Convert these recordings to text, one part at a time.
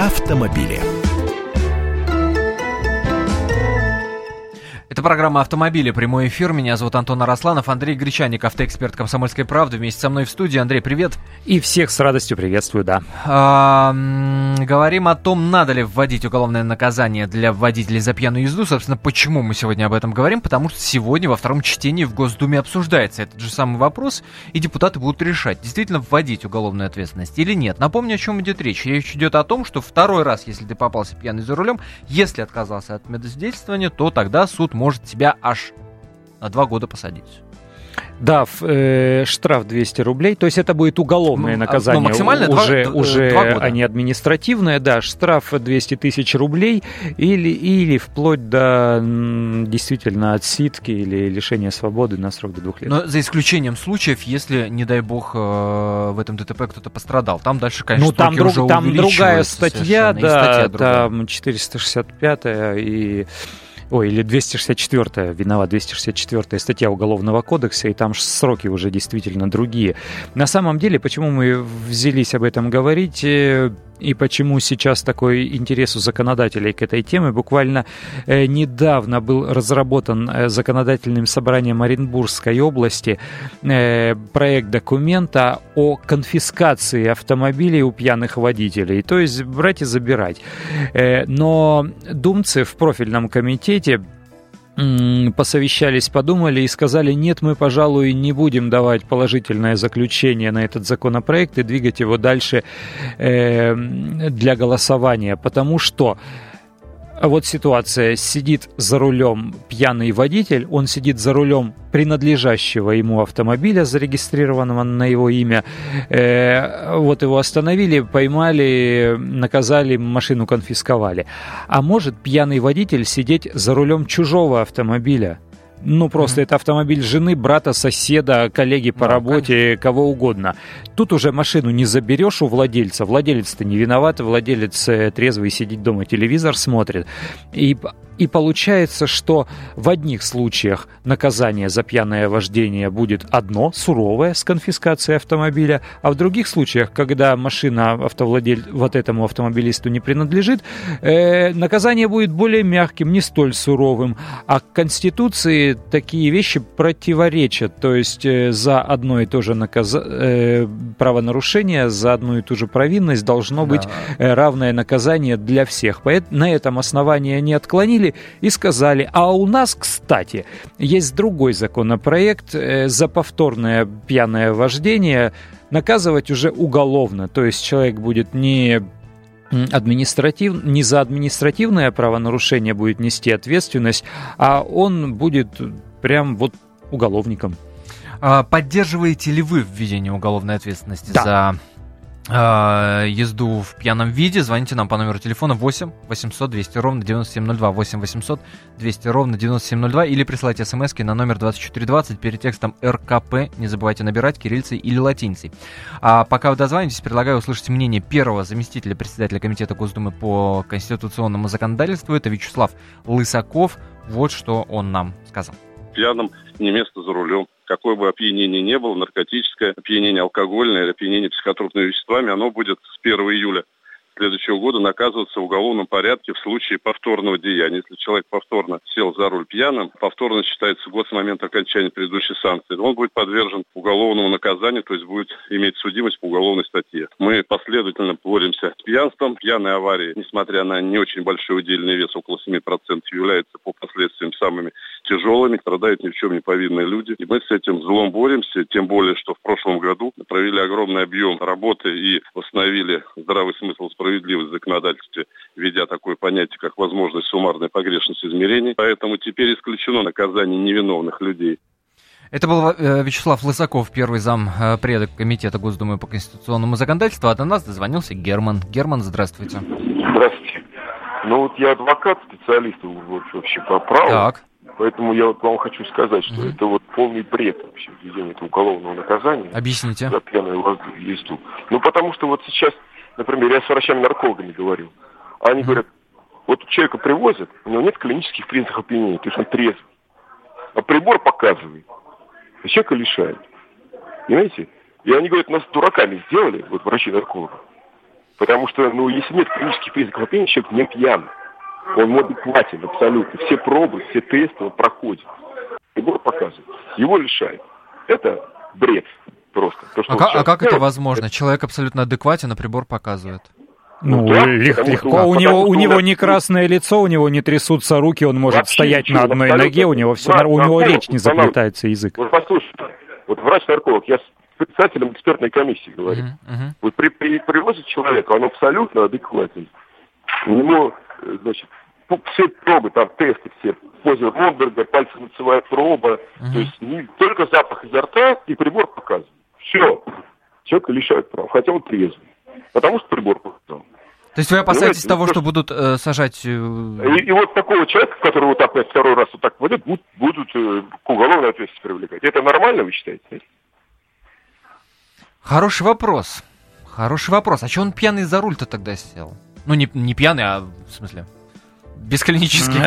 Автомобили. Это программа «Автомобили», прямой эфир. Меня зовут Антон Арасланов, Андрей Гречаник, автоэксперт «Комсомольской правды». Вместе со мной в студии. Андрей, привет. И всех с радостью приветствую, да. Говорим о том, надо ли вводить уголовное наказание для водителей за пьяную езду. Собственно, почему мы сегодня об этом говорим? Потому что сегодня во втором чтении в Госдуме обсуждается этот же самый вопрос, и депутаты будут решать, действительно вводить уголовную ответственность или нет. Напомню, о чем идет речь. Речь идет о том, что второй раз, если ты попался пьяный за рулем, если отказался от медосвидетельствования, то тогда суд может тебя аж на 2 года посадить. Да, штраф 200 рублей, то есть это будет уголовное наказание, максимально уже 2 года. А не административное, да, штраф 200 тысяч рублей или вплоть до действительно отсидки или лишения свободы на срок до 2 лет. Но за исключением случаев, если, не дай бог, в этом ДТП кто-то пострадал, там дальше, конечно, сроки уже увеличиваются. Ну, там другая статья, да, там 465-я и... Ой, или 264-я, виноват, 264-я статья Уголовного кодекса, и там сроки уже действительно другие. На самом деле, почему мы взялись об этом говорить, и почему сейчас такой интерес у законодателей к этой теме? Буквально недавно был разработан законодательным собранием Оренбургской области проект документа о конфискации автомобилей у пьяных водителей, то есть брать и забирать. Но думцы в профильном комитете посовещались, подумали и сказали: нет, мы, пожалуй, не будем давать положительное заключение на этот законопроект и двигать его дальше для голосования, потому что вот ситуация: сидит за рулем пьяный водитель, он сидит за рулем принадлежащего ему автомобиля, зарегистрированного на его имя. Вот его остановили, поймали, наказали, машину конфисковали. А может пьяный водитель сидеть за рулем чужого автомобиля? Ну, просто это автомобиль жены, брата, соседа, коллеги по работе, конечно, кого угодно. Тут уже машину не заберешь у владельца. Владелец-то не виноват, владелец трезвый сидит дома, телевизор смотрит. И получается, что в одних случаях наказание за пьяное вождение будет одно, суровое, с конфискацией автомобиля, а в других случаях, когда машина вот этому автомобилисту не принадлежит, наказание будет более мягким, не столь суровым. А к Конституции такие вещи противоречат. То есть за одно и то же правонарушение, за одну и ту же провинность должно быть равное наказание для всех. На этом основании не отклонили и сказали: а у нас, кстати, есть другой законопроект: за повторное пьяное вождение наказывать уже уголовно, то есть человек будет не за административное правонарушение будет нести ответственность, а он будет прям вот уголовником. Поддерживаете ли вы введение уголовной ответственности за езду в пьяном виде? Звоните нам по номеру телефона 8 800 200 ровно 9702, 8 800 200 ровно 9702, или присылайте смски на номер 2420 перед текстом РКП. Не забывайте набирать кириллицей или латиницей. А пока вы дозвонитесь, предлагаю услышать мнение первого заместителя председателя комитета Госдумы по конституционному законодательству. Это Вячеслав Лысаков. Вот что он нам сказал. Пьяным не место за рулем. Какое бы опьянение ни было, наркотическое опьянение, алкогольное, опьянение психотропными веществами, оно будет с 1 июля следующего года наказываться в уголовном порядке в случае повторного деяния. Если человек повторно сел за руль пьяным, повторно считается год с момента окончания предыдущей санкции, он будет подвержен уголовному наказанию, то есть будет иметь судимость по уголовной статье. Мы последовательно боремся с пьянством. Пьяные аварии, несмотря на не очень большой удельный вес, около 7%, являются по последствиям самыми тяжелыми, страдают ни в чем не повинные люди. И мы с этим злом боремся, тем более, что в прошлом году провели огромный объем работы и восстановили здравый смысл, справедливость в законодательстве, введя такое понятие, как возможность суммарной погрешности измерений. Поэтому теперь исключено наказание невиновных людей. Это был Вячеслав Лысаков, первый зампред комитета Госдумы по конституционному законодательству. А до нас дозвонился Герман. Герман, здравствуйте. Здравствуйте. Ну вот я адвокат, специалист вообще по праву. Так. Поэтому я вот вам хочу сказать, что это вот полный бред вообще введение этого уголовного наказания. Объясните. За пьяную езду. Ну, потому что вот сейчас, например, я с врачами-наркологами говорил. Они говорят: вот человека привозят, у него нет клинических признаков опьянения, то есть он трезв. А прибор показывает. И человека лишают. Понимаете? И они говорят: нас дураками сделали, вот врачи-наркологи. Потому что, если нет клинических признаков опьянения, человек не пьян. Он адекватен абсолютно. Все пробы, все тесты он проходит. Прибор показывает. Его лишают. Это бред просто. То, что как это возможно? Это... Человек абсолютно адекватен, а прибор показывает. Да, легко. У него не красное лицо, у него не трясутся руки, он может вообще стоять на одной ноге, у него все, у него речь не заплетается, язык. Вот послушай, вот врач-нарколог, я с председателем экспертной комиссии говорю. Вот привозит человека, он абсолютно адекватен. У него, все пробы, там тесты все, в позе Ромберга, пальцево-лицевая проба, то есть только запах изо рта и прибор показывает. Все. Человека лишают права, хотя он трезвый. Потому что прибор показал. То есть вы опасаетесь того, что будут сажать... И вот такого человека, который вот так второй раз вот так пойдет, будут к уголовной ответственности привлекать. Это нормально, вы считаете? Нет? Хороший вопрос. А что он пьяный за руль-то тогда сел? Не пьяный, а в смысле... Без клинических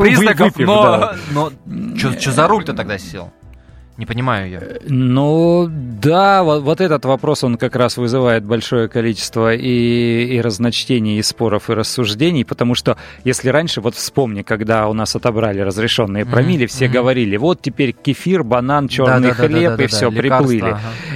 признаков, выпив, но что за руль-то тогда сел? Не понимаю я. Вот этот вопрос, он как раз вызывает большое количество и разночтений, и споров, и рассуждений, потому что, если раньше, вспомни, когда у нас отобрали разрешенные промилле, все говорили, вот теперь кефир, банан, черный хлеб, и все, приплыли.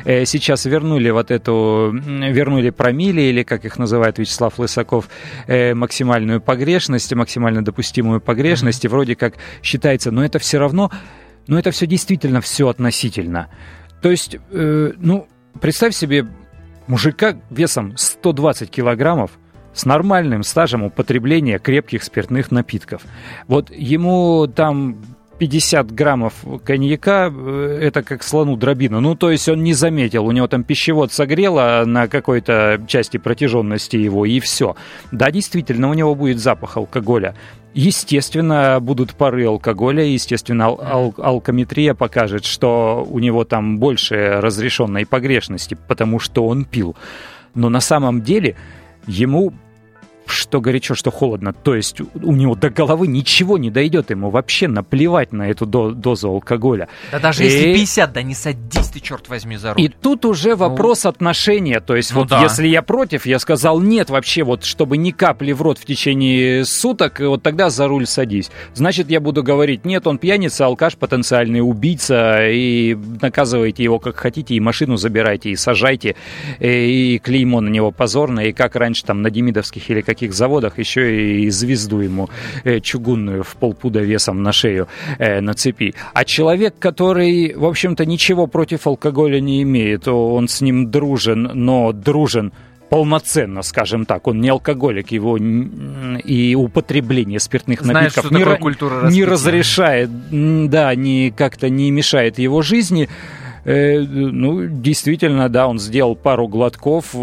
Ага. Сейчас вернули вернули промилле, или, как их называет Вячеслав Лысаков, максимальную погрешность, максимально допустимую погрешность, и вроде как считается, но это все равно... Но это все действительно все относительно. То есть, представь себе мужика весом 120 килограммов с нормальным стажем употребления крепких спиртных напитков. Вот ему там 50 граммов коньяка, это как слону дробина. То есть он не заметил, у него там пищевод согрело на какой-то части протяженности его, и все. Да, действительно, у него будет запах алкоголя. Естественно, будут пары алкоголя, естественно, алкометрия покажет, что у него там больше разрешенной погрешности, потому что он пил. Но на самом деле ему что горячо, что холодно. То есть у него до головы ничего не дойдет, ему вообще наплевать на эту дозу алкоголя. Да даже если 50, да не садись ты, черт возьми, за руль. И тут уже вопрос отношения. То есть если я против, я сказал нет вообще, чтобы ни капли в рот в течение суток, тогда за руль садись. Значит, я буду говорить, нет, он пьяница, алкаш, потенциальный убийца, и наказывайте его как хотите, и машину забирайте, и сажайте, и клеймо на него позорное, и как раньше там на демидовских или каких заводах еще и звезду ему чугунную в полпуда весом на шею на цепи. А человек, который, в общем-то, ничего против алкоголя не имеет, он с ним дружен полноценно, скажем так, он не алкоголик, его и употребление спиртных напитков не разрешает, как-то не мешает его жизни. Действительно, да, он сделал пару глотков,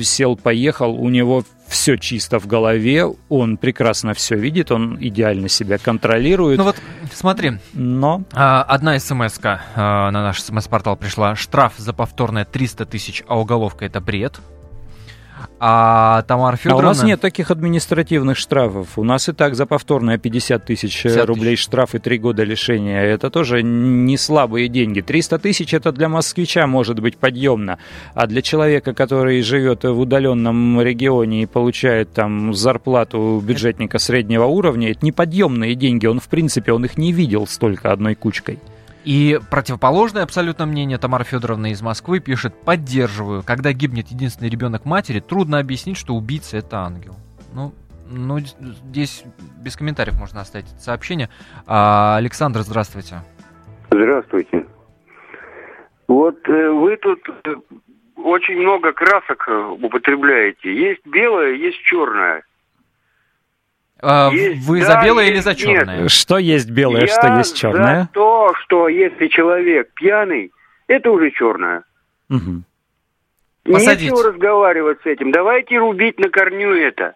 сел, поехал, у него все чисто в голове, он прекрасно все видит, он идеально себя контролирует. Смотри, одна смс-ка на наш смс-портал пришла. Штраф за повторное 300 тысяч, а уголовка — это бред. А Тамара Федоровна... А у нас нет таких административных штрафов. У нас и так за повторное 50 тысяч рублей штраф и 3 года лишения. Это тоже не слабые деньги. 300 тысяч — это для москвича может быть подъемно. А для человека, который живет в удаленном регионе и получает там зарплату бюджетника среднего уровня, это неподъемные деньги. Он, в принципе, их не видел столько одной кучкой. И противоположное абсолютно мнение Тамара Федоровна из Москвы пишет: поддерживаю, когда гибнет единственный ребенок матери, трудно объяснить, что убийца — это ангел. Здесь без комментариев можно оставить это сообщение. Александр, здравствуйте. Здравствуйте. Вы тут очень много красок употребляете. Есть белое, есть черное. Вы за белое или за черное? Нет. Что есть белое, что есть черное? Я за то, что если человек пьяный, это уже черное. Угу. Нечего разговаривать с этим. Давайте рубить на корню это.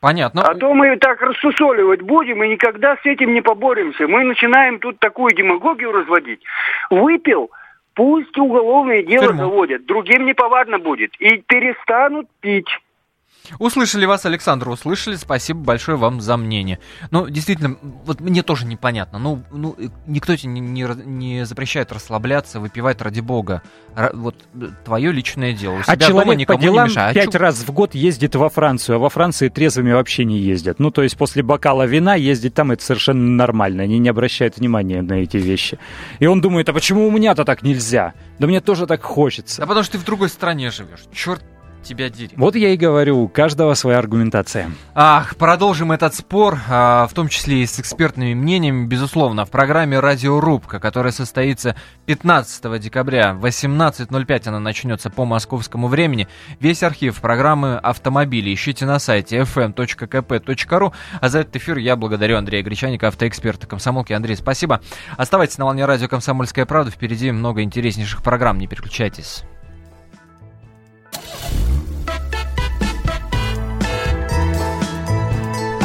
Понятно. А то мы так рассусоливать будем и никогда с этим не поборемся. Мы начинаем тут такую демагогию разводить. Выпил, пусть уголовное дело заводят. Другим неповадно будет. И перестанут пить. Услышали вас, Александр, услышали. Спасибо большое вам за мнение. Ну, действительно, вот мне тоже непонятно. Ну никто тебе не запрещает расслабляться, выпивать, ради бога. Вот твое личное дело. А человек по делам 5 раз в год ездит во Францию, а во Франции трезвыми вообще не ездят. Ну, то есть после бокала вина ездить там — это совершенно нормально. Они не обращают внимания на эти вещи. И он думает, а почему у меня-то так нельзя? Да мне тоже так хочется. Да потому что ты в другой стране живешь. Черт тебя дери. Вот я и говорю, у каждого своя аргументация. Продолжим этот спор, в том числе и с экспертными мнениями, безусловно, в программе «Радиорубка», которая состоится 15 декабря в 18:05. Она начнется по московскому времени. Весь архив программы «Автомобили» ищите на сайте fm.kp.ru. А за этот эфир я благодарю Андрея Гречаника, автоэксперта «Комсомолки». Андрей, спасибо. Оставайтесь на волне радио «Комсомольская правда». Впереди много интереснейших программ. Не переключайтесь.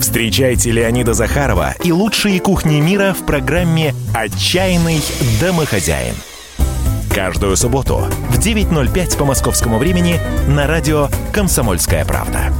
Встречайте Леонида Захарова и лучшие кухни мира в программе «Отчаянный домохозяин». Каждую субботу в 9:05 по московскому времени на радио «Комсомольская правда».